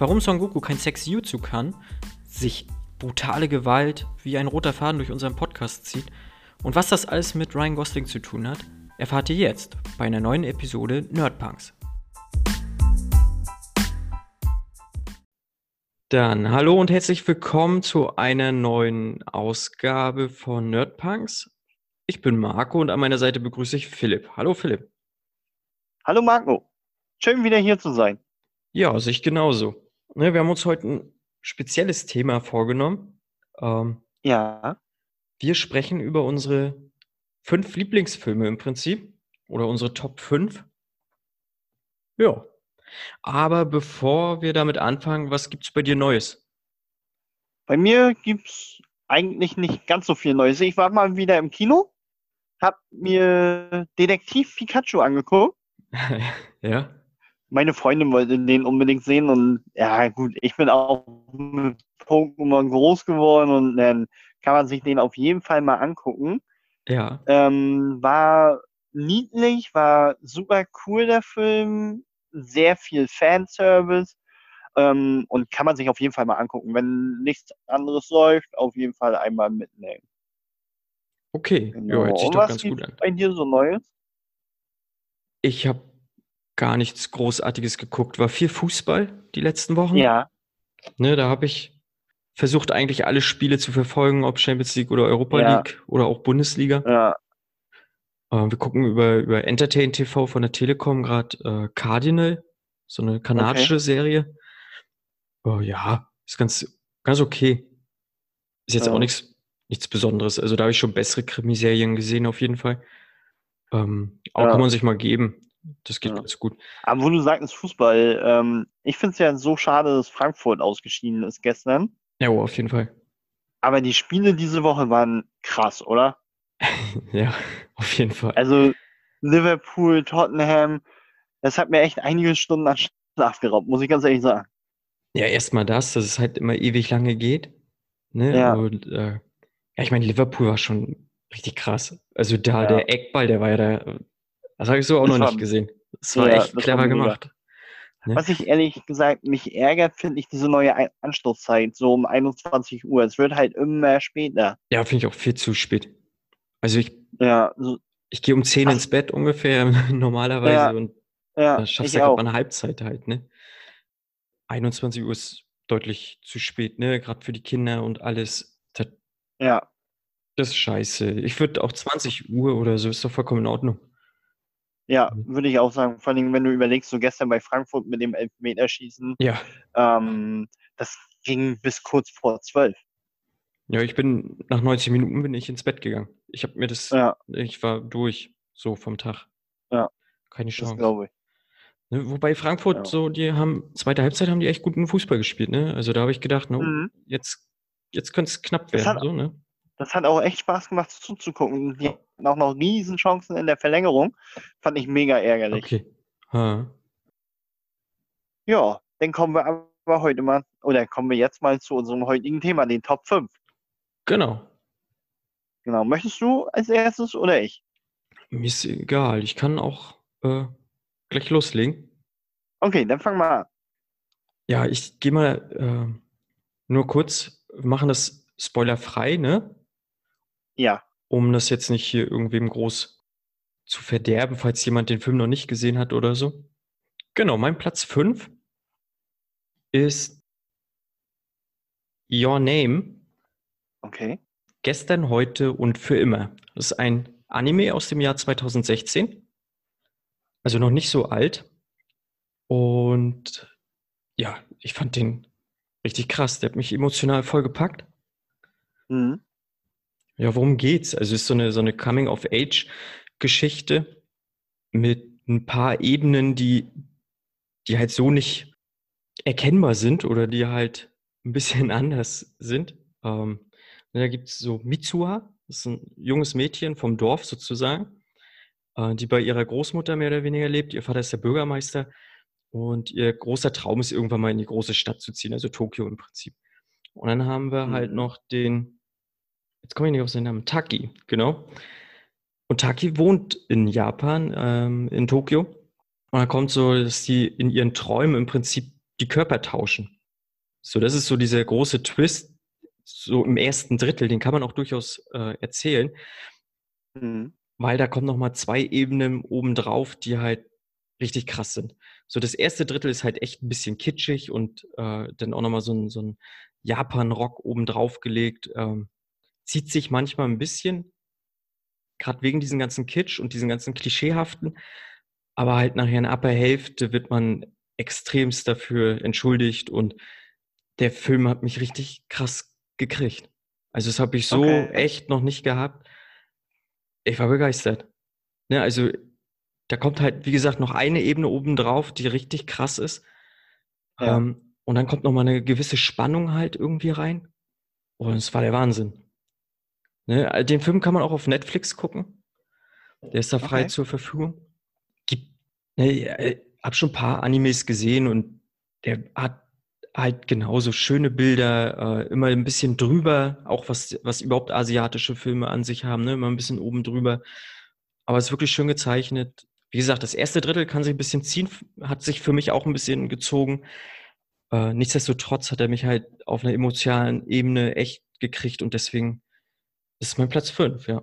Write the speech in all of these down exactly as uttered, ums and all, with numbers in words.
Warum Son Goku kein sexy Jutsu kann, sich brutale Gewalt wie ein roter Faden durch unseren Podcast zieht und was das alles mit Ryan Gosling zu tun hat, erfahrt ihr jetzt bei einer neuen Episode Nerdpunks. Dann hallo und herzlich willkommen zu einer neuen Ausgabe von Nerdpunks. Ich bin Marco und an meiner Seite begrüße ich Philipp. Hallo Philipp. Hallo Marco. Schön wieder hier zu sein. Ja, sehe ich genauso. Wir haben uns heute ein spezielles Thema vorgenommen. Ähm, ja. Wir sprechen über unsere fünf Lieblingsfilme im Prinzip oder unsere Top fünf. Ja. Aber bevor wir damit anfangen, was gibt's bei dir Neues? Bei mir gibt's eigentlich nicht ganz so viel Neues. Ich war mal wieder im Kino, hab mir Detektiv Pikachu angeguckt. Ja. Meine Freundin wollte den unbedingt sehen und ja gut, ich bin auch mit Pokémon groß geworden und dann kann man sich den auf jeden Fall mal angucken. Ja. Ähm, war niedlich, war super cool der Film, sehr viel Fanservice ähm, und kann man sich auf jeden Fall mal angucken. Wenn nichts anderes läuft, auf jeden Fall einmal mitnehmen. Okay, genau. Ja, hört sich doch ganz gut an. Was bei dir so Neues? Ich habe gar nichts Großartiges geguckt. War viel Fußball die letzten Wochen. Ja. Ne, da habe ich versucht, eigentlich alle Spiele zu verfolgen, ob Champions League oder Europa ja. League oder auch Bundesliga. Ja. Wir gucken über, über EntertainTV von der Telekom gerade äh, Cardinal, so eine kanadische okay. Serie. Oh, ja, ist ganz, ganz okay. Ist jetzt ja. auch nichts, nichts Besonderes. Also da habe ich schon bessere Krimiserien gesehen auf jeden Fall. Ähm, auch ja. kann man sich mal geben. Das geht ja. ganz gut. Aber wo du sagst, Fußball, ähm, ich finde es ja so schade, dass Frankfurt ausgeschieden ist gestern. Ja, oh, auf jeden Fall. Aber die Spiele diese Woche waren krass, oder? Ja, auf jeden Fall. Also Liverpool, Tottenham, das hat mir echt einige Stunden an Schlaf geraubt, muss ich ganz ehrlich sagen. Ja, erstmal das, dass es halt immer ewig lange geht. Ne? Ja. Und, äh, ja, ich meine, Liverpool war schon richtig krass. Also da, ja. der Eckball, der war ja da, das habe ich so auch das noch war, nicht gesehen. Das war ja, echt das clever war gemacht. Ne? Was ich ehrlich gesagt mich ärgert, finde ich diese neue Anstoßzeit, so um einundzwanzig Uhr. Es wird halt immer später. Ja, finde ich auch viel zu spät. Also ich, ja, so, ich gehe um zehn ach, ins Bett ungefähr normalerweise ja, und ja, dann schaffst du ja gerade mal eine Halbzeit halt, ne? einundzwanzig Uhr ist deutlich zu spät, ne? Gerade für die Kinder und alles. Das, ja. Das ist scheiße. Ich würde auch zwanzig Uhr oder so, ist doch vollkommen in Ordnung. Ja, würde ich auch sagen. Vor allem, wenn du überlegst, so gestern bei Frankfurt mit dem Elfmeterschießen, ja. ähm, das ging bis kurz vor zwölf. Ja, ich bin, nach neunzig Minuten bin ich ins Bett gegangen. Ich habe mir das, ja. ich war durch, so vom Tag. Ja. Keine Chance. Das glaube ich. Ne, wobei Frankfurt, ja. so, die haben, zweite Halbzeit haben die echt guten Fußball gespielt, ne? Also da habe ich gedacht, no, mhm. jetzt, jetzt könnte es knapp werden, das hat, so, ne? Das hat auch echt Spaß gemacht zuzugucken. Die hatten auch noch riesen Chancen in der Verlängerung. Fand ich mega ärgerlich. Okay. Ha. Ja, dann kommen wir aber heute mal, oder kommen wir jetzt mal zu unserem heutigen Thema, den Top fünf. Genau. Genau. Möchtest du als erstes oder ich? Mir ist egal. Ich kann auch äh, gleich loslegen. Okay, dann fang mal an. Ja, ich gehe mal äh, nur kurz. Wir machen das spoilerfrei, ne? Ja. Um das jetzt nicht hier irgendwem groß zu verderben, falls jemand den Film noch nicht gesehen hat oder so. Genau, mein Platz fünf ist Your Name. Okay. Gestern, heute und für immer. Das ist ein Anime aus dem Jahr zweitausendsechzehn. Also noch nicht so alt. Und ja, ich fand den richtig krass. Der hat mich emotional voll gepackt. Mhm. Ja, worum geht's? Also es ist so eine, so eine Coming-of-Age-Geschichte mit ein paar Ebenen, die, die halt so nicht erkennbar sind oder die halt ein bisschen anders sind. Ähm, Da gibt es so Mitsua, das ist ein junges Mädchen vom Dorf sozusagen, äh, die bei ihrer Großmutter mehr oder weniger lebt. Ihr Vater ist der Bürgermeister und ihr großer Traum ist, irgendwann mal in die große Stadt zu ziehen, also Tokio im Prinzip. Und dann haben wir mhm. halt noch den, jetzt komme ich nicht auf seinen Namen, Taki, genau. Und Taki wohnt in Japan, ähm, in Tokio. Und dann kommt so, dass die in ihren Träumen im Prinzip die Körper tauschen. So, das ist so dieser große Twist, so im ersten Drittel, den kann man auch durchaus äh, erzählen, mhm. weil da kommen nochmal zwei Ebenen obendrauf, die halt richtig krass sind. So, das erste Drittel ist halt echt ein bisschen kitschig und äh, dann auch nochmal so ein, so ein Japan-Rock obendrauf gelegt. Ähm, zieht sich manchmal ein bisschen, gerade wegen diesem ganzen Kitsch und diesen ganzen Klischeehaften, aber halt nachher in der Upper Hälfte wird man extremst dafür entschuldigt und der Film hat mich richtig krass gekriegt. Also das habe ich so okay. echt noch nicht gehabt. Ich war begeistert. Ne, also da kommt halt, wie gesagt, noch eine Ebene obendrauf, die richtig krass ist. Ja. Ähm, und dann kommt nochmal eine gewisse Spannung halt irgendwie rein. Und es war der Wahnsinn. Ne, den Film kann man auch auf Netflix gucken. Der ist da frei okay. zur Verfügung. Gibt, ne, hab schon ein paar Animes gesehen und der hat halt genauso schöne Bilder, äh, immer ein bisschen drüber, auch was, was überhaupt asiatische Filme an sich haben, ne? Immer ein bisschen oben drüber. Aber es ist wirklich schön gezeichnet. Wie gesagt, das erste Drittel kann sich ein bisschen ziehen, hat sich für mich auch ein bisschen gezogen. Äh, nichtsdestotrotz hat er mich halt auf einer emotionalen Ebene echt gekriegt und deswegen ist mein Platz fünf, ja.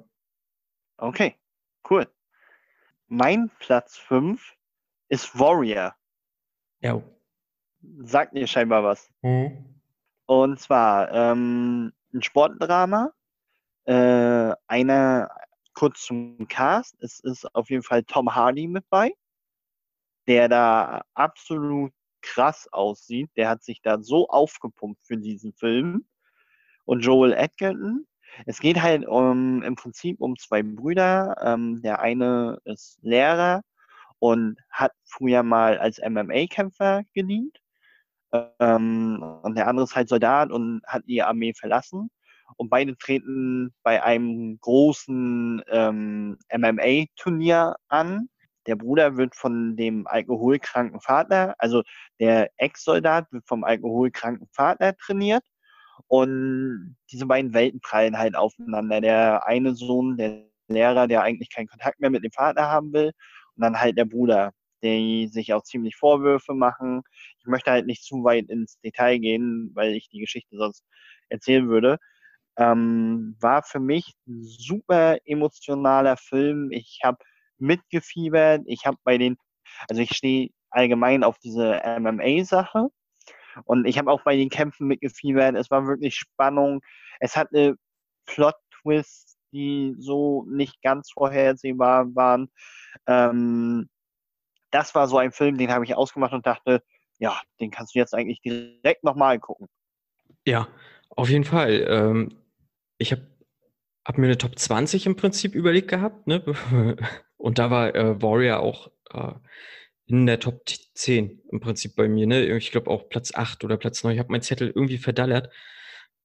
Okay, cool. Mein Platz fünf ist Warrior. Ja. Sagt mir scheinbar was. Mhm. Und zwar ähm, ein Sportdrama. Äh, einer, kurz zum Cast, es ist auf jeden Fall Tom Hardy mit bei, der da absolut krass aussieht. Der hat sich da so aufgepumpt für diesen Film. Und Joel Edgerton. Es geht halt um, im Prinzip um zwei Brüder. Ähm, der eine ist Lehrer und hat früher mal als M M A-Kämpfer gedient. Ähm, und der andere ist halt Soldat und hat die Armee verlassen. Und beide treten bei einem großen ähm, M M A-Turnier an. Der Bruder wird von dem alkoholkranken Vater, also der Ex-Soldat wird vom alkoholkranken Vater trainiert. Und diese beiden Welten prallen halt aufeinander. Der eine Sohn, der Lehrer, der eigentlich keinen Kontakt mehr mit dem Vater haben will. Und dann halt der Bruder, der sich auch ziemlich Vorwürfe machen. Ich möchte halt nicht zu weit ins Detail gehen, weil ich die Geschichte sonst erzählen würde. Ähm, war für mich ein super emotionaler Film. Ich habe mitgefiebert. Ich habe bei den, also ich stehe allgemein auf diese M M A-Sache. Und ich habe auch bei den Kämpfen mitgefiebert. Es war wirklich Spannung. Es hat eine Plot-Twist, die so nicht ganz vorhersehbar waren. Ähm, das war so ein Film, den habe ich ausgemacht und dachte, ja, den kannst du jetzt eigentlich direkt nochmal gucken. Ja, auf jeden Fall. Ähm, ich habe hab mir eine Top zwanzig im Prinzip überlegt gehabt. Ne? Und da war äh, Warrior auch äh, in der Top zehn im Prinzip bei mir. Ne? Ich glaube auch Platz acht oder Platz neun. Ich habe meinen Zettel irgendwie verdallert.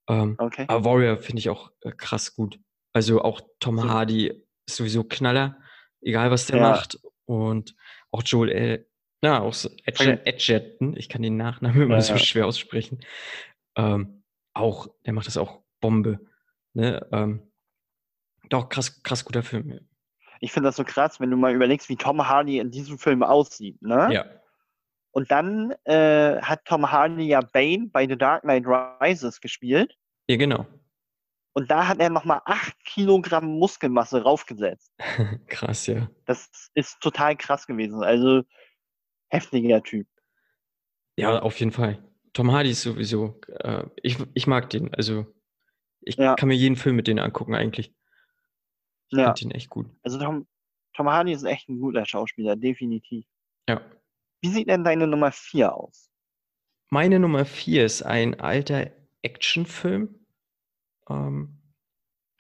Ähm, okay. Aber Warrior finde ich auch äh, krass gut. Also auch Tom so. Hardy ist sowieso Knaller. Egal, was der ja. macht. Und auch Joel äh, na, auch Edgerton, ich kann den Nachnamen immer ja, so ja. schwer aussprechen. Ähm, auch, der macht das auch Bombe. Ne? Ähm, doch, krass, krass guter Film. Ich finde das so krass, wenn du mal überlegst, wie Tom Hardy in diesem Film aussieht. Ne? Ja. Und dann äh, hat Tom Hardy ja Bane bei The Dark Knight Rises gespielt. Ja, genau. Und da hat er nochmal acht Kilogramm Muskelmasse raufgesetzt. Krass, ja. Das ist total krass gewesen. Also, heftiger Typ. Ja, auf jeden Fall. Tom Hardy ist sowieso, äh, ich, ich mag den. Also, ich ja. kann mir jeden Film mit denen angucken eigentlich. Ich ja. finde den echt gut. Also, Tom, Tom Hardy ist echt ein guter Schauspieler, definitiv. Ja. Wie sieht denn deine Nummer vier aus? Meine Nummer vier ist ein alter Actionfilm, Ähm,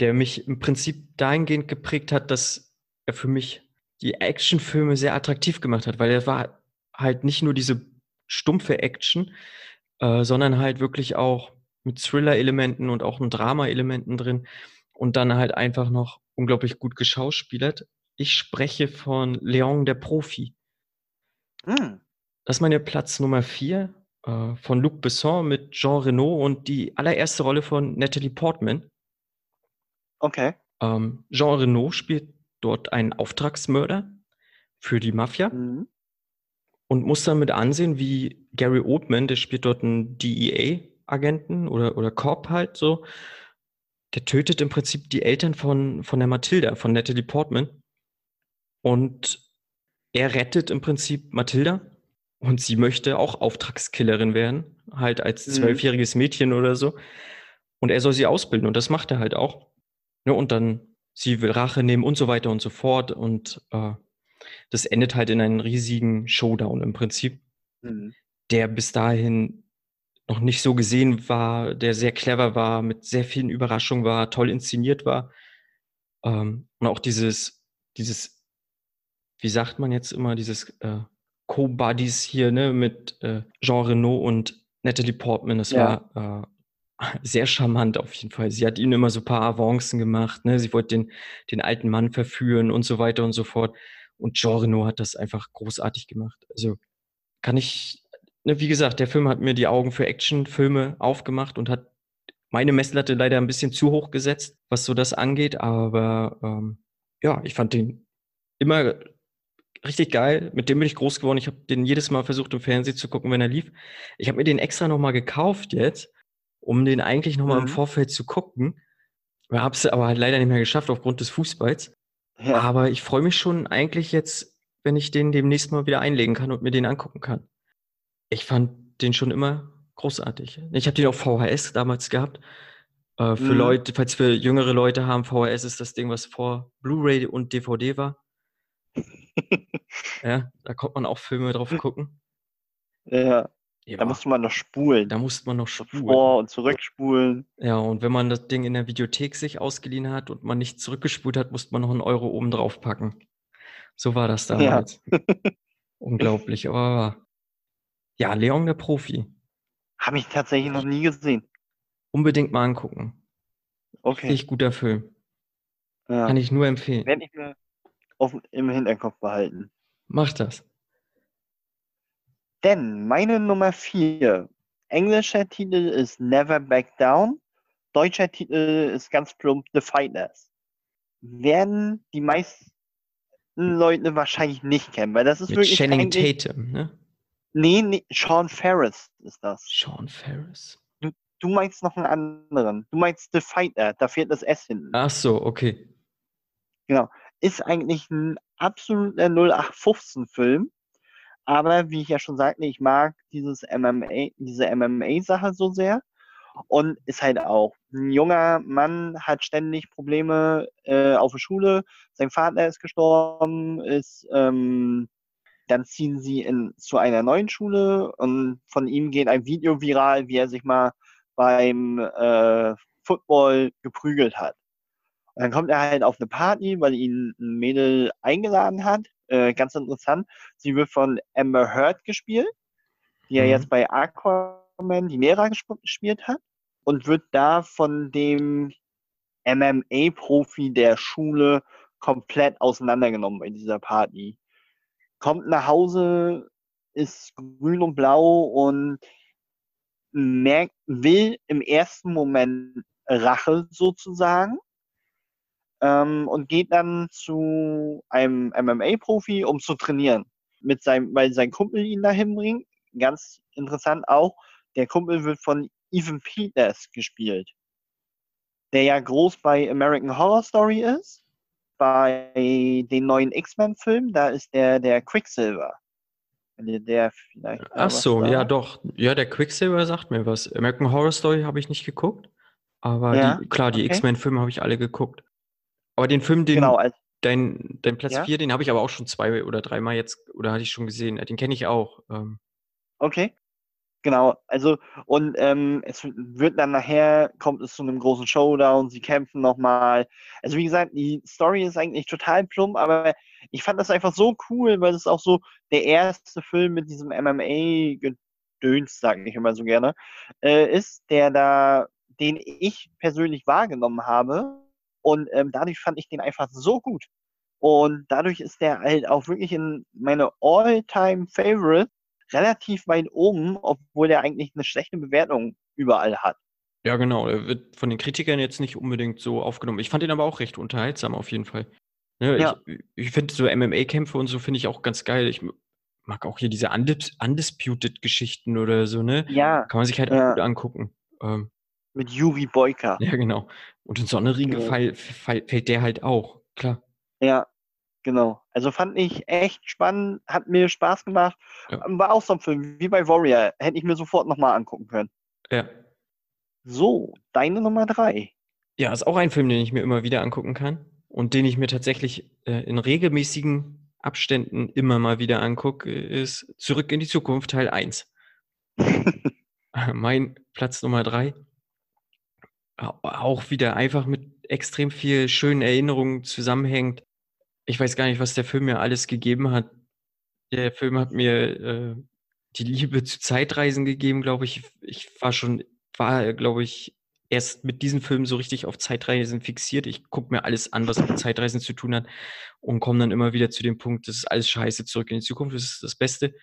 der mich im Prinzip dahingehend geprägt hat, dass er für mich die Actionfilme sehr attraktiv gemacht hat, weil er war halt nicht nur diese stumpfe Action, äh, sondern halt wirklich auch mit Thriller-Elementen und auch mit Drama-Elementen drin und dann halt einfach noch unglaublich gut geschauspielert. Ich spreche von Leon, der Profi. Hm. Das ist meine Platz Nummer vier. Von Luc Besson mit Jean Reno und die allererste Rolle von Natalie Portman. Okay. Ähm, Jean Reno spielt dort einen Auftragsmörder für die Mafia. Mhm. und muss dann mit ansehen, wie Gary Oldman, der spielt dort einen D E A-Agenten oder, oder Cop halt so, der tötet im Prinzip die Eltern von, von der Mathilda, von Natalie Portman. Und er rettet im Prinzip Mathilda und sie möchte auch Auftragskillerin werden, halt als zwölfjähriges Mädchen oder so. Und er soll sie ausbilden und das macht er halt auch. Ja, und dann, sie will Rache nehmen und so weiter und so fort. Und äh, das endet halt in einem riesigen Showdown im Prinzip, mhm. der bis dahin noch nicht so gesehen war, der sehr clever war, mit sehr vielen Überraschungen war, toll inszeniert war. Ähm, und auch dieses, dieses, wie sagt man jetzt immer, dieses äh, Co-Buddies hier, ne, mit äh, Jean Reno und Natalie Portman, das ja. war äh, sehr charmant auf jeden Fall. Sie hat ihnen immer so ein paar Avancen gemacht, ne? Sie wollte den, den alten Mann verführen und so weiter und so fort. Und Jean Reno hat das einfach großartig gemacht. Also kann ich, ne, wie gesagt, der Film hat mir die Augen für Actionfilme aufgemacht und hat meine Messlatte leider ein bisschen zu hoch gesetzt, was so das angeht. Aber ähm, ja, ich fand den immer richtig geil. Mit dem bin ich groß geworden. Ich habe den jedes Mal versucht, im Fernsehen zu gucken, wenn er lief. Ich habe mir den extra nochmal gekauft jetzt, um den eigentlich nochmal mhm. im Vorfeld zu gucken. Ich habe es aber halt leider nicht mehr geschafft aufgrund des Fußballs. Ja. Aber ich freue mich schon eigentlich jetzt, wenn ich den demnächst mal wieder einlegen kann und mir den angucken kann. Ich fand den schon immer großartig. Ich habe den auf V H S damals gehabt. Äh, für mhm. Leute, falls wir jüngere Leute haben, V H S ist das Ding, was vor Blu-ray und D V D war. Ja, da konnte man auch Filme drauf gucken. Ja. Ja. Da musste man noch spulen. Da musste man noch spulen. Vor- und zurückspulen. Ja, und wenn man das Ding in der Videothek sich ausgeliehen hat und man nicht zurückgespult hat, musste man noch einen Euro oben drauf packen. So war das damals. Ja. Unglaublich, aber ja, Leon, der Profi. Habe ich tatsächlich noch nie gesehen. Unbedingt mal angucken. Okay. Richtig guter Film. Ja. Kann ich nur empfehlen. Werde ich mir auf, im Hinterkopf behalten. Mach das. Denn meine Nummer vier, englischer Titel ist Never Back Down, deutscher Titel ist ganz plump The Fighters. Werden die meisten Leute wahrscheinlich nicht kennen, weil das ist Mit wirklich Channing Tatum, ne? Nee, nee, Sean Ferris ist das. Sean Ferris. Du, du meinst noch einen anderen. Du meinst The Fighter, da fehlt das S hinten. Ach so, okay. Genau. Ist eigentlich ein absoluter null acht fünfzehn-Film. Aber wie ich ja schon sagte, ich mag dieses M M A, diese M M A-Sache so sehr und ist halt auch ein junger Mann, hat ständig Probleme äh, auf der Schule, sein Vater ist gestorben, ist, ähm, dann ziehen sie in, zu einer neuen Schule und von ihm geht ein Video viral, wie er sich mal beim äh, Football geprügelt hat. Und dann kommt er halt auf eine Party, weil ihn ein Mädel eingeladen hat. Äh, ganz interessant. Sie wird von Amber Heard gespielt, die ja mhm. jetzt bei Aquaman die Mera gesp- gespielt hat und wird da von dem M M A-Profi der Schule komplett auseinandergenommen bei dieser Party. Kommt nach Hause, ist grün und blau und merkt, will im ersten Moment Rache sozusagen. Und geht dann zu einem M M A-Profi, um zu trainieren. Mit seinem, weil sein Kumpel ihn dahin bringt. Ganz interessant auch, der Kumpel wird von Evan Peters gespielt, der ja groß bei American Horror Story ist. Bei den neuen X-Men-Filmen, da ist der, der Quicksilver. Der vielleicht Ach so, ja doch. Ja, der Quicksilver sagt mir was. American Horror Story habe ich nicht geguckt. Aber ja, die, klar, die okay. X-Men-Filme habe ich alle geguckt. Aber den Film, den genau, also, dein, dein Platz vier, ja? Den habe ich aber auch schon zwei oder dreimal jetzt, oder hatte ich schon gesehen. Den kenne ich auch. Ähm. Okay, genau. Also, und ähm, es wird dann nachher, kommt es zu einem großen Showdown, sie kämpfen nochmal. Also, wie gesagt, die Story ist eigentlich total plump, aber ich fand das einfach so cool, weil es auch so der erste Film mit diesem M M A-Gedöns, sage ich immer so gerne, äh, ist, der da, den ich persönlich wahrgenommen habe. Und ähm, dadurch fand ich den einfach so gut. Und dadurch ist der halt auch wirklich in meine All-Time-Favorite relativ weit oben, obwohl der eigentlich eine schlechte Bewertung überall hat. Ja, genau. Er wird von den Kritikern jetzt nicht unbedingt so aufgenommen. Ich fand ihn aber auch recht unterhaltsam auf jeden Fall. Ne, ja. Ich, ich finde so M M A-Kämpfe und so finde ich auch ganz geil. Ich mag auch hier diese Undis- Undisputed-Geschichten oder so, ne? Ja. Kann man sich halt ja. gut angucken. Ähm, Mit Yuri Boyka. Ja, genau. Und in Sonnenriegel genau. fall, fall, fällt der halt auch, klar. Ja, genau. Also fand ich echt spannend, hat mir Spaß gemacht. Ja. War auch so ein Film, wie bei Warrior. Hätte ich mir sofort nochmal angucken können. Ja. So, deine Nummer drei. Ja, ist auch ein Film, den ich mir immer wieder angucken kann und den ich mir tatsächlich äh, in regelmäßigen Abständen immer mal wieder angucke, ist Zurück in die Zukunft Teil eins. Mein Platz Nummer drei. Auch wieder einfach mit extrem viel schönen Erinnerungen zusammenhängt. Ich weiß gar nicht, was der Film mir alles gegeben hat. Der Film hat mir äh, die Liebe zu Zeitreisen gegeben, glaube ich. Ich war schon, war, glaube ich, erst mit diesem Film so richtig auf Zeitreisen fixiert. Ich gucke mir alles an, was mit Zeitreisen zu tun hat und komme dann immer wieder zu dem Punkt, das ist alles scheiße, zurück in die Zukunft, das ist das Beste.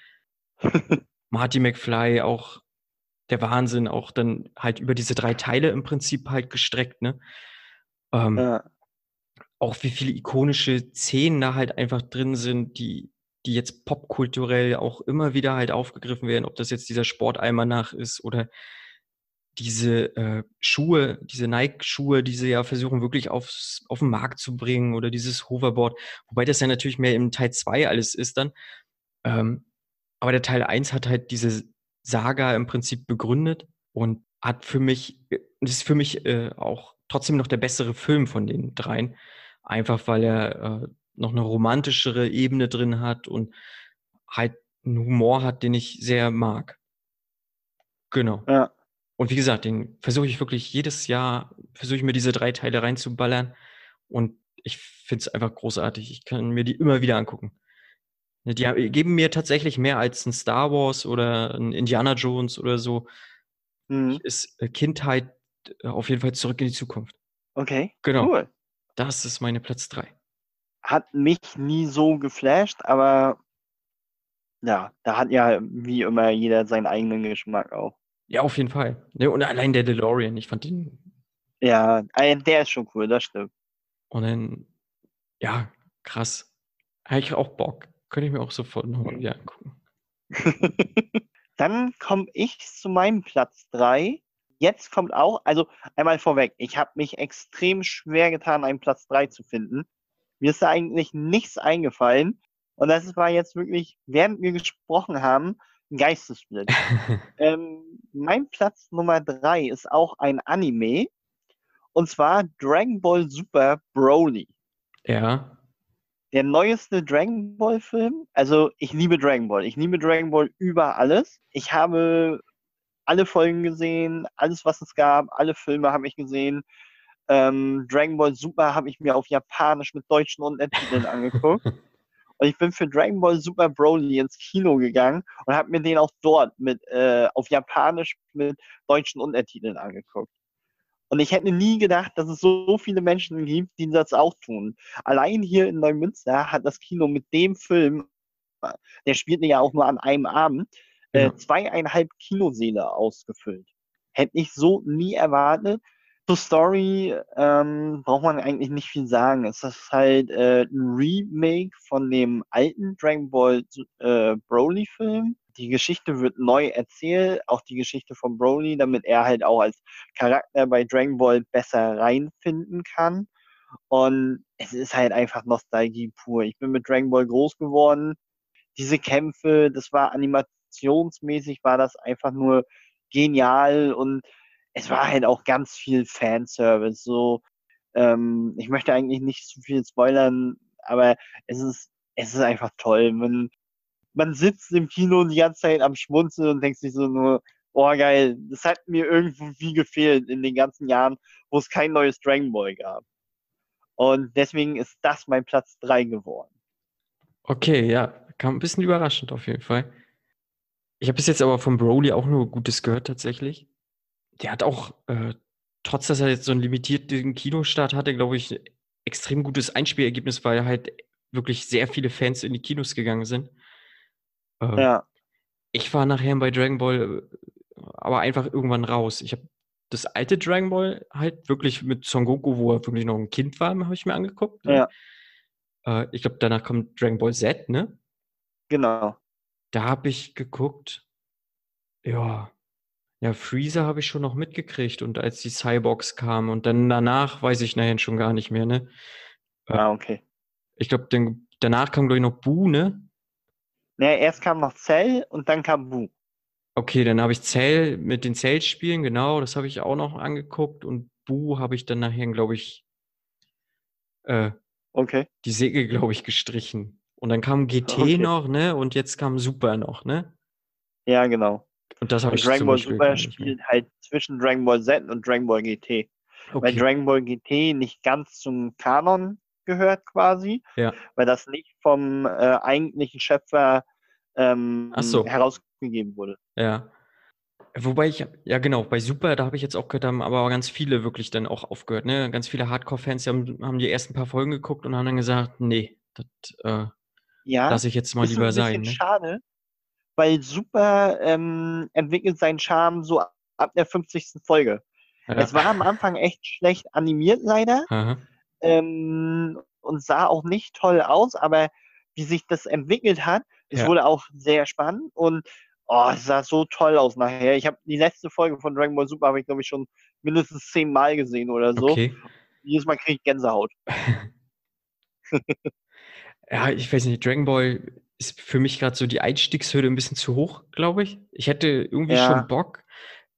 Marty McFly, auch der Wahnsinn, auch dann halt über diese drei Teile im Prinzip halt gestreckt, ne? Ähm, ja. Auch wie viele ikonische Szenen da halt einfach drin sind, die, die jetzt popkulturell auch immer wieder halt aufgegriffen werden, ob das jetzt dieser Sportalmanach ist oder diese äh, Schuhe, diese Nike-Schuhe, die sie ja versuchen wirklich aufs, auf den Markt zu bringen oder dieses Hoverboard, wobei das ja natürlich mehr im Teil zwei alles ist dann. Ähm, aber der Teil eins hat halt diese Saga im Prinzip begründet und hat für mich, das ist für mich äh, auch trotzdem noch der bessere Film von den dreien, einfach weil er äh, noch eine romantischere Ebene drin hat und halt einen Humor hat, den ich sehr mag. Genau. Ja. Und wie gesagt, den versuche ich wirklich jedes Jahr, versuche ich mir diese drei Teile reinzuballern und ich finde es einfach großartig. Ich kann mir die immer wieder angucken. Die geben mir tatsächlich mehr als ein Star Wars oder ein Indiana Jones oder so. Mhm. Ist Kindheit auf jeden Fall Zurück in die Zukunft. Okay, genau. Cool. Das ist meine Platz drei. Hat mich nie so geflasht, aber ja, da hat ja wie immer jeder seinen eigenen Geschmack auch. Ja, auf jeden Fall. Und allein der DeLorean, ich fand den... Ja, der ist schon cool, das stimmt. Und dann, ja, krass. Habe ich auch Bock. Könnte ich mir auch sofort nochmal wieder angucken. Dann komme ich zu meinem Platz drei. Jetzt kommt auch, also einmal vorweg, ich habe mich extrem schwer getan, einen Platz drei zu finden. Mir ist da eigentlich nichts eingefallen. Und das war jetzt wirklich, während wir gesprochen haben, ein Geistesblitz. ähm, mein Platz Nummer drei ist auch ein Anime. Und zwar Dragon Ball Super Broly. Ja. Der neueste Dragon Ball Film, also ich liebe Dragon Ball. Ich liebe Dragon Ball über alles. Ich habe alle Folgen gesehen, alles, was es gab, alle Filme habe ich gesehen. Ähm, Dragon Ball Super habe ich mir auf Japanisch mit deutschen Untertiteln angeguckt. Und ich bin für Dragon Ball Super Broly ins Kino gegangen und habe mir den auch dort mit äh, auf Japanisch mit deutschen Untertiteln angeguckt. Und ich hätte nie gedacht, dass es so viele Menschen gibt, die das auch tun. Allein hier in Neumünster hat das Kino mit dem Film, der spielte ja auch nur an einem Abend, ja. äh, zweieinhalb Kinosäle ausgefüllt. Hätte ich so nie erwartet. Zur Story ähm, braucht man eigentlich nicht viel sagen. Es ist halt äh, ein Remake von dem alten Dragon Ball äh, Broly-Film. Die Geschichte wird neu erzählt, auch die Geschichte von Broly, damit er halt auch als Charakter bei Dragon Ball besser reinfinden kann. Und es ist halt einfach Nostalgie pur. Ich bin mit Dragon Ball groß geworden. Diese Kämpfe, das war animationsmäßig, war das einfach nur genial. Und es war halt auch ganz viel Fanservice. So, ähm, ich möchte eigentlich nicht zu viel spoilern, aber es ist, es ist einfach toll. Man, Man sitzt im Kino die ganze Zeit am Schmunzeln und denkt sich so nur, oh geil, das hat mir irgendwie gefehlt in den ganzen Jahren, wo es kein neues Dragon Ball gab. Und deswegen ist das mein Platz drei geworden. Okay, ja, kam ein bisschen überraschend auf jeden Fall. Ich habe bis jetzt aber von Broly auch nur Gutes gehört tatsächlich. Der hat auch, äh, trotz dass er jetzt so einen limitierten Kinostart hatte, glaube ich, ein extrem gutes Einspielergebnis, weil halt wirklich sehr viele Fans in die Kinos gegangen sind. Ähm, ja. Ich war nachher bei Dragon Ball aber einfach irgendwann raus. Ich habe das alte Dragon Ball halt wirklich mit Son Goku, wo er wirklich noch ein Kind war, habe ich mir angeguckt. Ja. Äh, ich glaube, danach kommt Dragon Ball Z, ne? Genau. Da habe ich geguckt, ja, ja, Freezer habe ich schon noch mitgekriegt und als die Cyborgs kamen und dann danach weiß ich nachher schon gar nicht mehr, ne? Ah, okay. Ich glaube, danach kam, glaube ich, noch Buu, ne? Naja, erst kam noch Cell und dann kam Buu. Okay, dann habe ich Cell mit den Cell-Spielen, genau, das habe ich auch noch angeguckt und Buu habe ich dann nachher, glaube ich, äh, okay. die Segel, glaube ich, gestrichen. Und dann kam G T okay. noch, ne? Und jetzt kam Super noch, ne? Ja, genau. Und das habe ich Dragon Ball Super spielt halt zwischen Dragon Ball Z und Dragon Ball G T. Okay. Weil Dragon Ball G T nicht ganz zum Kanon gehört quasi, ja. weil das nicht vom äh, eigentlichen Schöpfer ähm, Ach so. herausgegeben wurde. Ja. Wobei ich, ja genau, bei Super, da habe ich jetzt auch gehört, haben aber ganz viele wirklich dann auch aufgehört, ne? Ganz viele Hardcore-Fans haben, haben die ersten paar Folgen geguckt und haben dann gesagt, nee, das äh, ja, lasse ich jetzt mal lieber sein. Das ist ein bisschen schade, ne? Weil Super ähm, entwickelt seinen Charme so ab der fünfzigsten Folge. Ja. Es war am Anfang echt schlecht animiert leider. Aha. Ähm, und sah auch nicht toll aus, aber wie sich das entwickelt hat, es ja. wurde auch sehr spannend und oh, es sah so toll aus nachher. Ich habe die letzte Folge von Dragon Ball Super habe ich glaube ich schon mindestens zehnmal gesehen oder so. Okay. Jedes Mal kriege ich Gänsehaut. Ja, ich weiß nicht, Dragon Ball ist für mich gerade so die Einstiegshürde ein bisschen zu hoch, glaube ich. Ich hätte irgendwie ja. schon Bock.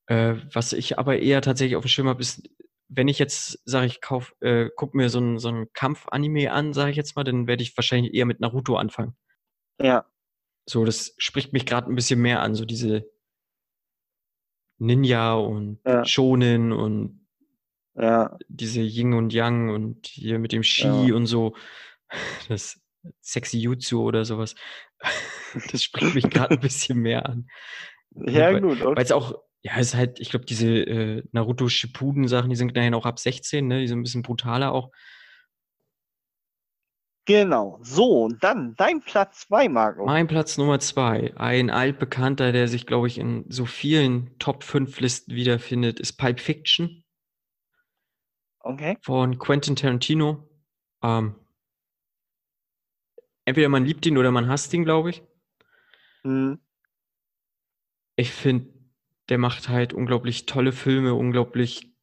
Äh, was ich aber eher tatsächlich auf dem Schirm habe, ist wenn ich jetzt, sage ich, kauf, äh, guck mir so ein, so ein Kampf-Anime an, sage ich jetzt mal, dann werde ich wahrscheinlich eher mit Naruto anfangen. Ja. So, das spricht mich gerade ein bisschen mehr an, so diese Ninja und ja. Shonen und ja. diese Yin und Yang und hier mit dem Shi ja. und so, das Sexy Jutsu oder sowas, das spricht mich gerade ein bisschen mehr an. Ja, weil, gut. Okay. Weil es auch ja, es ist halt, ich glaube, diese äh, Naruto-Shippuden-Sachen, die sind nachher auch ab sechzehn, ne? Die sind ein bisschen brutaler auch. Genau. So, und dann dein Platz zwei, Marco. Mein Platz Nummer zwei, ein altbekannter, der sich, glaube ich, in so vielen Top fünf Listen wiederfindet, ist Pulp Fiction. Okay. Von Quentin Tarantino. Ähm, entweder man liebt ihn oder man hasst ihn, glaube ich. Hm. Ich finde, der macht halt unglaublich tolle Filme, unglaublich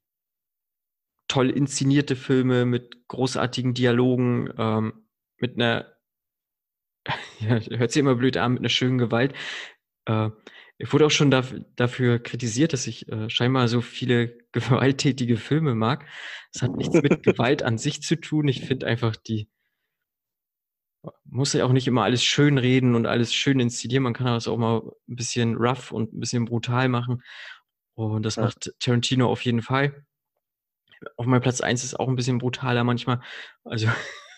toll inszenierte Filme mit großartigen Dialogen, ähm, mit einer, ja, hört sich immer blöd an, mit einer schönen Gewalt. Äh, ich wurde auch schon da, dafür kritisiert, dass ich äh, scheinbar so viele gewalttätige Filme mag. Das hat nichts mit Gewalt an sich zu tun. Ich finde einfach, die muss ja auch nicht immer alles schön reden und alles schön inszenieren. Man kann das auch mal ein bisschen rough und ein bisschen brutal machen. Und das ja. macht Tarantino auf jeden Fall. Auf meinem Platz eins ist auch ein bisschen brutaler manchmal. Also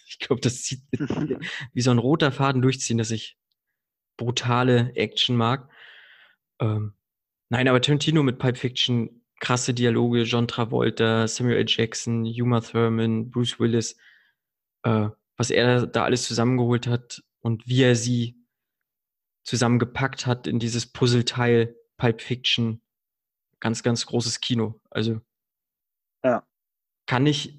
ich glaube, das zieht wie so ein roter Faden durchziehen, dass ich brutale Action mag. Ähm, nein, aber Tarantino mit Pulp Fiction, krasse Dialoge, John Travolta, Samuel L. Jackson, Uma Thurman, Bruce Willis, äh, was er da alles zusammengeholt hat und wie er sie zusammengepackt hat in dieses Puzzleteil Pulp Fiction. Ganz, ganz großes Kino. Also ja. kann ich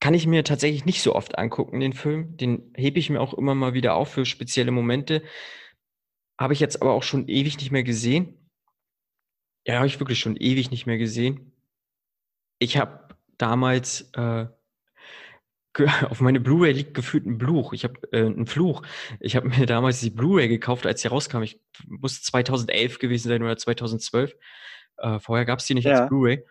kann ich mir tatsächlich nicht so oft angucken, den Film. Den hebe ich mir auch immer mal wieder auf für spezielle Momente. Habe ich jetzt aber auch schon ewig nicht mehr gesehen. Ja, habe ich wirklich schon ewig nicht mehr gesehen. Ich habe damals äh, auf meine Blu-ray liegt gefühlt ein Fluch. Ich habe äh, einen Fluch. Ich habe mir damals die Blu-ray gekauft, als sie rauskam. Ich muss zweitausendelf gewesen sein oder zweitausendzwölf. Äh, vorher gab es die nicht ja. als Blu-ray.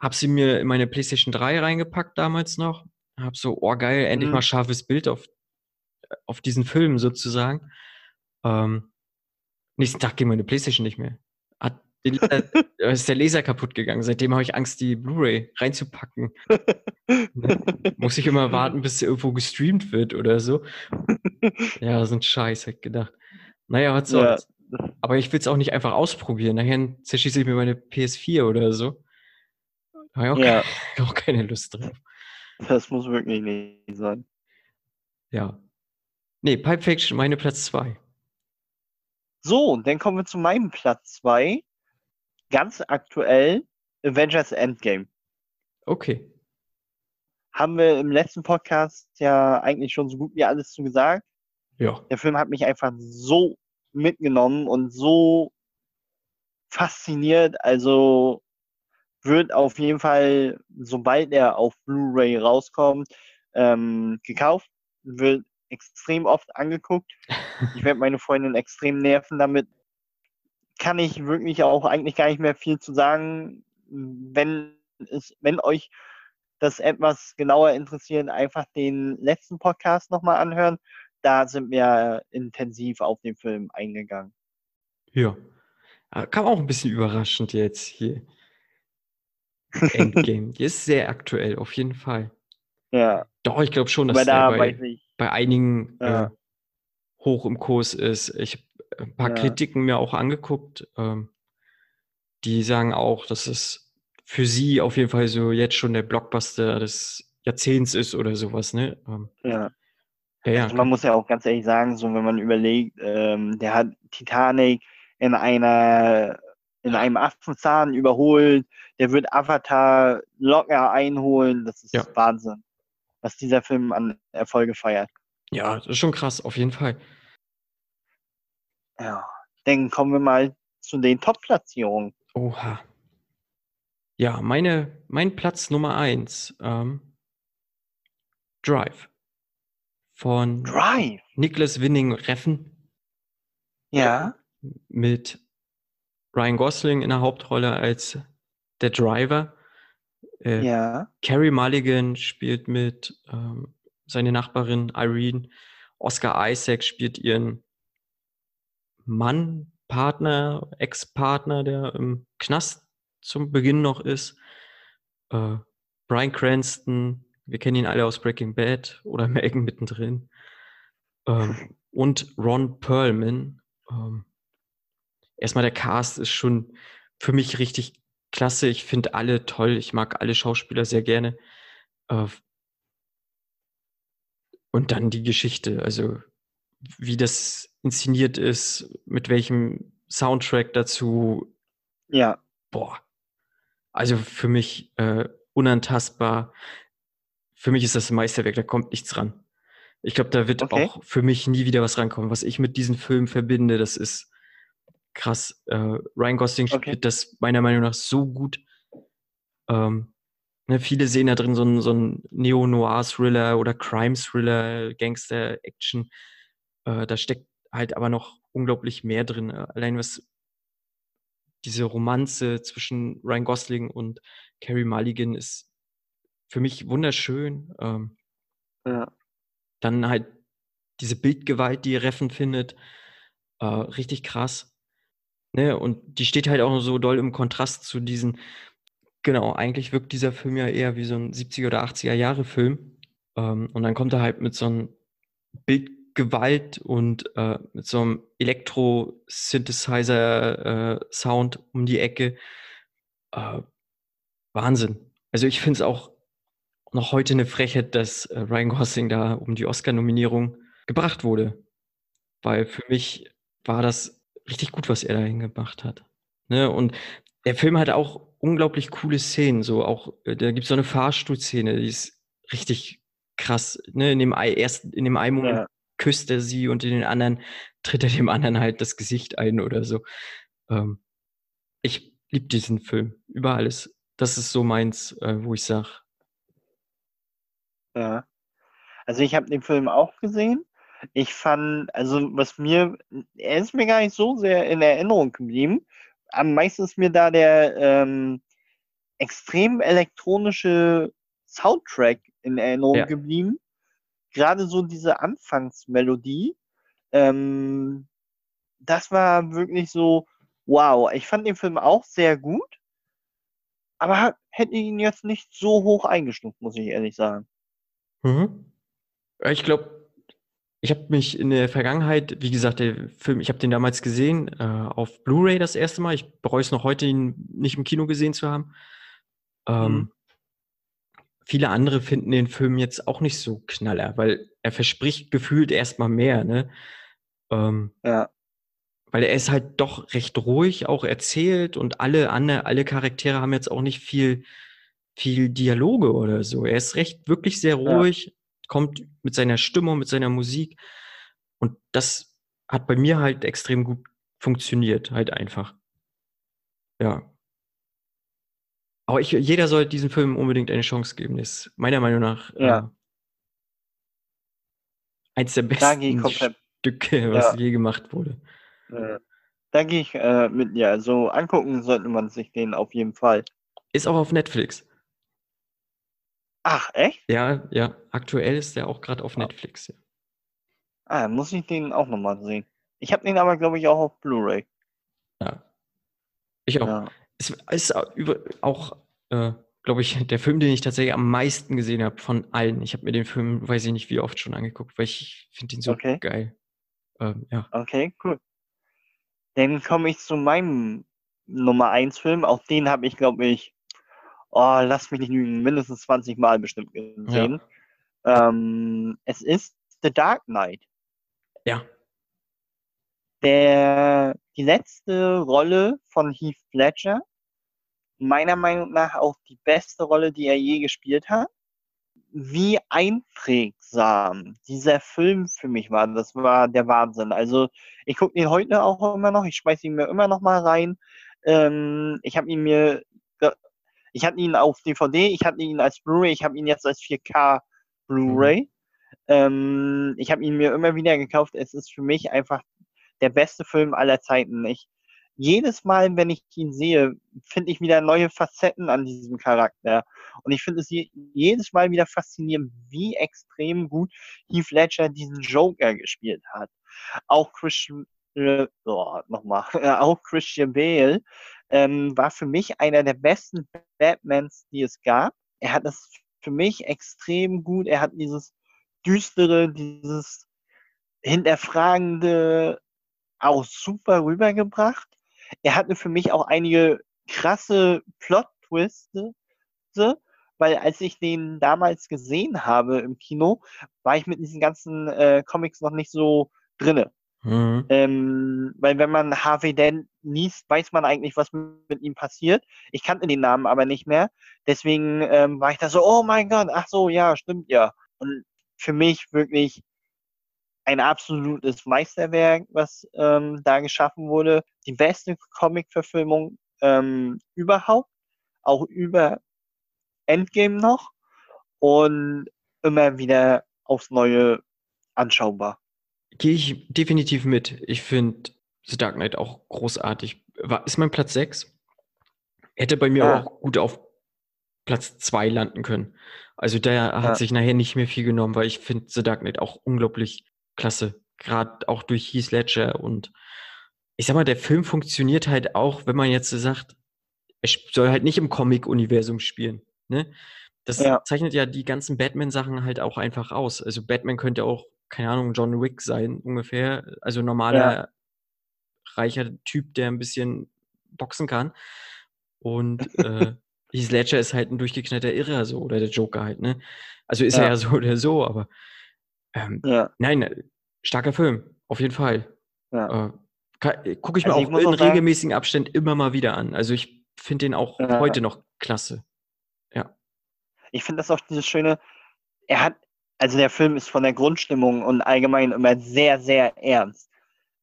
Habe sie mir in meine PlayStation drei reingepackt damals noch. Habe so, oh geil, endlich mhm. mal scharfes Bild auf, auf diesen Film sozusagen. Ähm, nächsten Tag ging meine PlayStation nicht mehr. Hat den Laser, ist der Laser kaputt gegangen. Seitdem habe ich Angst, die Blu-ray reinzupacken. Muss ich immer warten, bis irgendwo gestreamt wird oder so. Ja, so ein Scheiß, hätte ich gedacht. Naja, was soll's. Ja. Aber ich will es auch nicht einfach ausprobieren. Nachher zerschieße ich mir meine P S vier oder so. Da habe ich auch, ja. keine, auch keine Lust drauf. Das muss wirklich nicht sein. Ja. Nee, Pulp Fiction, meine Platz zwei. So, dann kommen wir zu meinem Platz zwei. Ganz aktuell Avengers Endgame. Okay. Haben wir im letzten Podcast ja eigentlich schon so gut wie alles zu gesagt. Ja. Der Film hat mich einfach so mitgenommen und so fasziniert. Also wird auf jeden Fall, sobald er auf Blu-ray rauskommt, ähm, gekauft. Wird extrem oft angeguckt. Ich werde meine Freundin extrem nerven damit. Kann ich wirklich auch eigentlich gar nicht mehr viel zu sagen. Wenn es, wenn euch das etwas genauer interessiert, einfach den letzten Podcast nochmal anhören. Da sind wir intensiv auf den Film eingegangen. Ja. Kam auch ein bisschen überraschend jetzt hier. Endgame. Die ist sehr aktuell, auf jeden Fall. Ja. Doch, ich glaube schon, dass er da bei, bei einigen ja. äh, hoch im Kurs ist. Ich habe ein paar ja. Kritiken mir auch angeguckt. Ähm, die sagen auch, dass es für sie auf jeden Fall so jetzt schon der Blockbuster des Jahrzehnts ist oder sowas, ne? Ähm, ja. ja, ja. Also man muss ja auch ganz ehrlich sagen, so wenn man überlegt, ähm, der hat Titanic in einer in einem Affenzahn überholt, der wird Avatar locker einholen, das ist ja. Wahnsinn, was dieser Film an Erfolge feiert. Ja, das ist schon krass, auf jeden Fall. Ja, dann kommen wir mal zu den Top-Platzierungen. Oha. Ja, meine, mein Platz Nummer eins, ähm, Drive. Von Drive. Nicholas Winning Refn. Ja. Mit Ryan Gosling in der Hauptrolle als der Driver. Äh, ja. Carey Mulligan spielt mit, ähm, seine Nachbarin Irene. Oscar Isaac spielt ihren Mann, Partner, Ex-Partner, der im Knast zum Beginn noch ist. Äh, Bryan Cranston, wir kennen ihn alle aus Breaking Bad oder Malcolm mittendrin. Ähm, und Ron Perlman. Ähm, Erstmal der Cast ist schon für mich richtig klasse. Ich finde alle toll. Ich mag alle Schauspieler sehr gerne. Und dann die Geschichte. Also wie das inszeniert ist, mit welchem Soundtrack dazu. Ja. Boah. Also für mich äh, unantastbar. Für mich ist das ein Meisterwerk. Da kommt nichts ran. Ich glaube, da wird okay. auch für mich nie wieder was rankommen. Was ich mit diesem Film verbinde, das ist krass. Äh, Ryan Gosling spielt okay. das meiner Meinung nach so gut. Ähm, ne, viele sehen da drin so einen so Neo-Noir-Thriller oder Crime-Thriller, Gangster-Action. Äh, da steckt halt aber noch unglaublich mehr drin. Allein was diese Romanze zwischen Ryan Gosling und Carey Mulligan ist für mich wunderschön. Ähm, ja. Dann halt diese Bildgewalt, die Refn findet. Äh, richtig krass. Ne, und die steht halt auch so doll im Kontrast zu diesen, genau, eigentlich wirkt dieser Film ja eher wie so ein siebziger- oder achtziger-Jahre-Film. Ähm, und dann kommt er halt mit so einem Bildgewalt und äh, mit so einem Elektro-Synthesizer-Sound äh, um die Ecke. Äh, Wahnsinn. Also ich finde es auch noch heute eine Frechheit, dass äh, Ryan Gosling da um die Oscar-Nominierung gebracht wurde. Weil für mich war das richtig gut, was er dahin gemacht hat. Ne? Und der Film hat auch unglaublich coole Szenen. So auch, da gibt es so eine Fahrstuhlszene, die ist richtig krass. Ne? In dem einen, erst in dem einen Moment ja. küsst er sie und in den anderen tritt er dem anderen halt das Gesicht ein oder so. Ähm, ich liebe diesen Film über alles. Das ist so meins, äh, wo ich sage. Ja. Also ich habe den Film auch gesehen. Ich fand, also was mir, er ist mir gar nicht so sehr in Erinnerung geblieben. Am meisten ist mir da der ähm, extrem elektronische Soundtrack in Erinnerung ja. geblieben. Gerade so diese Anfangsmelodie. Ähm, das war wirklich so, wow. Ich fand den Film auch sehr gut, aber hätte ihn jetzt nicht so hoch eingestuft, muss ich ehrlich sagen. Mhm. Ich glaube, ich habe mich in der Vergangenheit, wie gesagt, der Film, ich habe den damals gesehen, äh, auf Blu-ray das erste Mal. Ich bereue es noch heute, ihn nicht im Kino gesehen zu haben. Ähm, mhm. Viele andere finden den Film jetzt auch nicht so knaller, weil er verspricht gefühlt erstmal mehr, ne? Ähm, ja. Weil er ist halt doch recht ruhig auch erzählt und alle andere, alle Charaktere haben jetzt auch nicht viel, viel Dialoge oder so. Er ist recht, wirklich sehr ruhig. Ja. Kommt mit seiner Stimme, mit seiner Musik Und das hat bei mir halt extrem gut funktioniert, halt einfach. Ja. Aber ich, jeder sollte diesem Film unbedingt eine Chance geben. Das ist meiner Meinung nach ja. äh, eins der besten Stücke, was ja. je gemacht wurde. Ja. Da gehe ich äh, mit, ja, so angucken sollte man sich den auf jeden Fall. Ist auch auf Netflix. Ach, echt? Ja, ja. Aktuell ist der auch gerade auf ah. Netflix. Ja. Ah, muss ich den auch nochmal sehen. Ich habe den aber, glaube ich, auch auf Blu-ray. Ja. Ich auch. Ja. Es ist auch, äh, glaube ich, der Film, den ich tatsächlich am meisten gesehen habe von allen. Ich habe mir den Film, weiß ich nicht, wie oft schon angeguckt, weil ich finde ihn so okay. geil. Ähm, ja. Okay, cool. Dann komme ich zu meinem Nummer eins Film. Auch den habe ich, glaube ich, oh, lass mich nicht lügen, mindestens zwanzig Mal bestimmt gesehen. Ja. Ähm, es ist The Dark Knight. Ja. Der, die letzte Rolle von Heath Ledger. Meiner Meinung nach auch die beste Rolle, die er je gespielt hat. Wie einprägsam dieser Film für mich war, das war der Wahnsinn. Also ich gucke ihn heute auch immer noch, ich schmeiße ihn mir immer noch mal rein. Ähm, ich habe ihn mir, ich hatte ihn auf D V D, ich hatte ihn als Blu-ray, ich habe ihn jetzt als vier K Blu-ray. Mhm. Ähm, ich habe ihn mir immer wieder gekauft. Es ist für mich einfach der beste Film aller Zeiten. Ich, jedes Mal, wenn ich ihn sehe, finde ich wieder neue Facetten an diesem Charakter. Und ich finde es je, jedes Mal wieder faszinierend, wie extrem gut Heath Ledger diesen Joker gespielt hat. Auch Christian, äh, oh, nochmal, äh, auch Christian Bale ähm, war für mich einer der besten Batmans, die es gab. Er hat das für mich extrem gut, er hat dieses düstere, dieses hinterfragende auch super rübergebracht. Er hatte für mich auch einige krasse Plot-Twists, weil als ich den damals gesehen habe im Kino, war ich mit diesen ganzen äh, Comics noch nicht so drinne. Mhm. Ähm, weil wenn man Harvey Dent liest, weiß man eigentlich, was mit ihm passiert. Ich kannte den Namen aber nicht mehr. Deswegen ähm, war ich da so, oh mein Gott, ach so, ja, stimmt ja. Und für mich wirklich ein absolutes Meisterwerk, was ähm, da geschaffen wurde. Die beste Comic-Verfilmung ähm, überhaupt, auch über Endgame noch und immer wieder aufs Neue anschaubar. Gehe ich definitiv mit. Ich finde The Dark Knight auch großartig. War, ist mein Platz sechs. Hätte bei mir ja. auch gut auf Platz zwei landen können. Also da ja. hat sich nachher nicht mehr viel genommen, weil ich finde The Dark Knight auch unglaublich klasse, gerade auch durch Heath Ledger und ich sag mal, der Film funktioniert halt auch, wenn man jetzt so sagt, er soll halt nicht im Comic-Universum spielen, ne? Das ja. zeichnet ja die ganzen Batman-Sachen halt auch einfach aus. Also Batman könnte auch, keine Ahnung, John Wick sein, ungefähr, also normaler, ja. reicher Typ, der ein bisschen boxen kann und äh, Heath Ledger ist halt ein durchgeknallter Irrer, so, oder der Joker halt, ne? Also ist ja. er ja so oder so, aber Ähm, ja. Nein, starker Film, auf jeden Fall. Ja. Äh, Gucke ich mir also auch ich in auch sagen, regelmäßigen Abständen immer mal wieder an. Also ich finde den auch ja. heute noch klasse. Ja. Ich finde das auch dieses schöne, er hat, also der Film ist von der Grundstimmung und allgemein immer sehr, sehr ernst.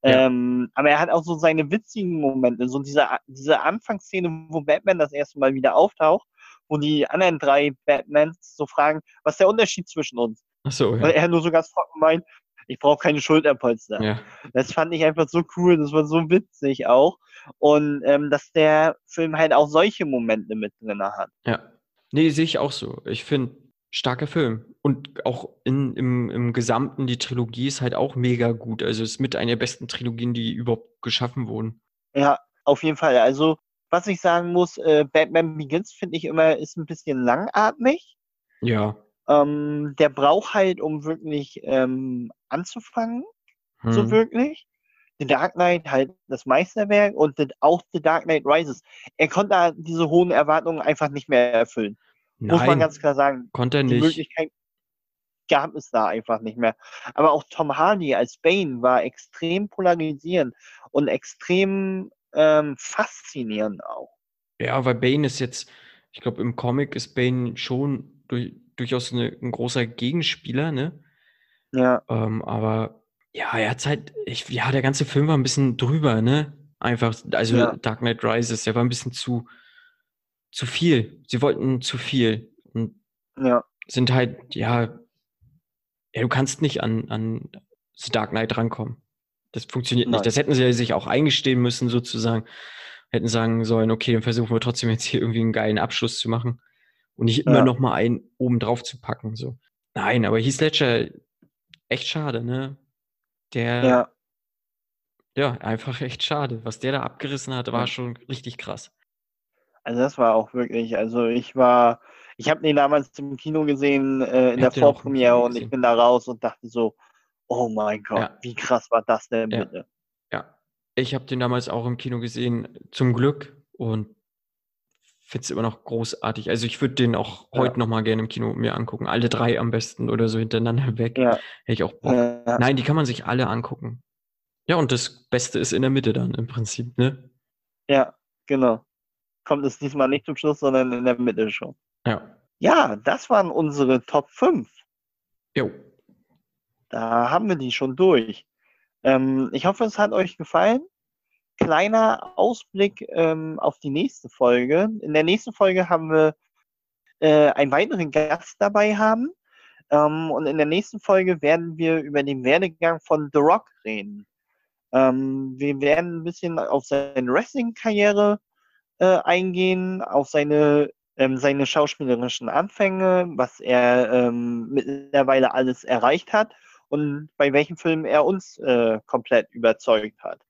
Ja. Ähm, aber er hat auch so seine witzigen Momente, so diese, diese Anfangsszene, wo Batman das erste Mal wieder auftaucht, wo die anderen drei Batmans so fragen, was ist der Unterschied zwischen uns? Ach so, ja. Und er nur so ganz trocken meint, ich brauche keine Schulterpolster. Ja. Das fand ich einfach so cool, das war so witzig auch. Und ähm, dass der Film halt auch solche Momente mit drin hat. Ja, nee, sehe ich auch so. Ich finde, starker Film. Und auch in, im, im Gesamten, die Trilogie ist halt auch mega gut. Also ist mit einer der besten Trilogien, die überhaupt geschaffen wurden. Ja, auf jeden Fall. Also, was ich sagen muss, äh, Batman Begins, finde ich immer, ist ein bisschen langatmig. Ja. Ähm, der braucht halt, um wirklich ähm, anzufangen, hm. so wirklich. The Dark Knight halt das Meisterwerk und auch The Dark Knight Rises. Er konnte halt diese hohen Erwartungen einfach nicht mehr erfüllen. Nein, muss man ganz klar sagen. Konnte er nicht. Die Möglichkeit gab es da einfach nicht mehr. Aber auch Tom Hardy als Bane war extrem polarisierend und extrem ähm, faszinierend auch. Ja, weil Bane ist jetzt, ich glaube im Comic ist Bane schon durch durchaus eine, ein großer Gegenspieler, ne? Ja. Ähm, aber Ja, er hat halt, ich, ja, der ganze Film war ein bisschen drüber, ne? Einfach, also ja. Dark Knight Rises, der war ein bisschen zu, zu viel. Sie wollten zu viel. Und ja. sind halt, ja, ja, du kannst nicht an, an The Dark Knight rankommen. Das funktioniert Nein. nicht. Das hätten sie sich auch eingestehen müssen, sozusagen. Hätten sagen sollen, okay, dann versuchen wir trotzdem jetzt hier irgendwie einen geilen Abschluss zu machen und nicht immer ja. nochmal einen oben drauf zu packen. So. Nein, aber Heath Ledger, echt schade, ne? Der, ja. ja, einfach echt schade. Was der da abgerissen hat, war ja. schon richtig krass. Also das war auch wirklich, also ich war, ich habe den damals im Kino gesehen, äh, in ich der Vorpremiere und ich bin da raus und dachte so, oh mein Gott, ja. wie krass war das denn ja. bitte? Ja, ich habe den damals auch im Kino gesehen, zum Glück, und finde es immer noch großartig. Also ich würde den auch ja. heute nochmal gerne im Kino mir angucken. Alle drei am besten oder so hintereinander weg. Ja. Hätte ich auch Bock. Ja. Nein, die kann man sich alle angucken. Ja, und das Beste ist in der Mitte dann im Prinzip, ne? Ja, genau. Kommt es diesmal nicht zum Schluss, sondern in der Mitte schon. Ja. Ja, das waren unsere Top fünf. Jo. Da haben wir die schon durch. Ähm, ich hoffe, es hat euch gefallen. Kleiner Ausblick ähm, auf die nächste Folge. In der nächsten Folge haben wir äh, einen weiteren Gast dabei haben. Ähm, und in der nächsten Folge werden wir über den Werdegang von The Rock reden. Ähm, wir werden ein bisschen auf seine Wrestling-Karriere äh, eingehen, auf seine, ähm, seine schauspielerischen Anfänge, was er ähm, mittlerweile alles erreicht hat und bei welchen Filmen er uns äh, komplett überzeugt hat.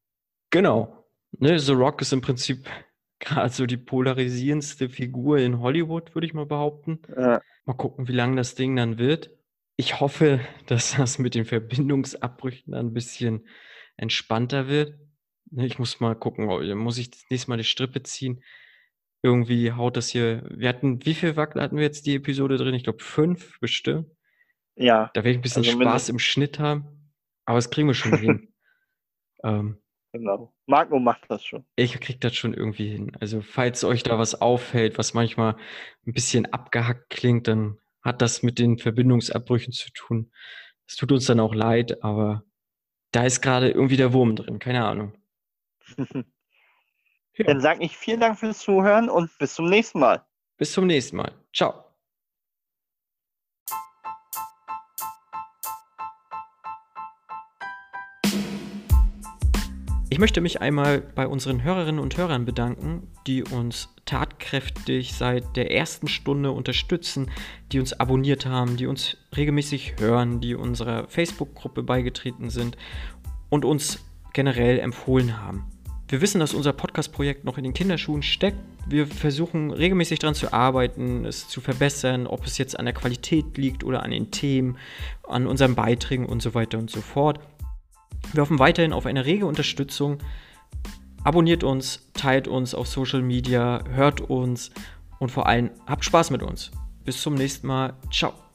Genau. Ne, The Rock ist im Prinzip gerade so die polarisierendste Figur in Hollywood, würde ich mal behaupten. Ja. Mal gucken, wie lang das Ding dann wird. Ich hoffe, dass das mit den Verbindungsabbrüchen dann ein bisschen entspannter wird. Ne, ich muss mal gucken, muss ich das nächste Mal die Strippe ziehen? Irgendwie haut das hier... Wir hatten, wie viel Wackler hatten wir jetzt die Episode drin? Ich glaube, fünf bestimmt. Ja. Da werde ich ein bisschen also Spaß mindestens. im Schnitt haben. Aber das kriegen wir schon hin. ähm. Genau. Marco macht das schon. Ich krieg das schon irgendwie hin. Also falls euch da was auffällt, was manchmal ein bisschen abgehackt klingt, dann hat das mit den Verbindungsabbrüchen zu tun. Es tut uns dann auch leid, aber da ist gerade irgendwie der Wurm drin. Keine Ahnung. ja. Dann sage ich vielen Dank fürs Zuhören und bis zum nächsten Mal. Bis zum nächsten Mal. Ciao. Ich möchte mich einmal bei unseren Hörerinnen und Hörern bedanken, die uns tatkräftig seit der ersten Stunde unterstützen, die uns abonniert haben, die uns regelmäßig hören, die unserer Facebook-Gruppe beigetreten sind und uns generell empfohlen haben. Wir wissen, dass unser Podcast-Projekt noch in den Kinderschuhen steckt. Wir versuchen regelmäßig daran zu arbeiten, es zu verbessern, ob es jetzt an der Qualität liegt oder an den Themen, an unseren Beiträgen und so weiter und so fort. Wir hoffen weiterhin auf eine rege Unterstützung. Abonniert uns, teilt uns auf Social Media, hört uns und vor allem habt Spaß mit uns. Bis zum nächsten Mal. Ciao.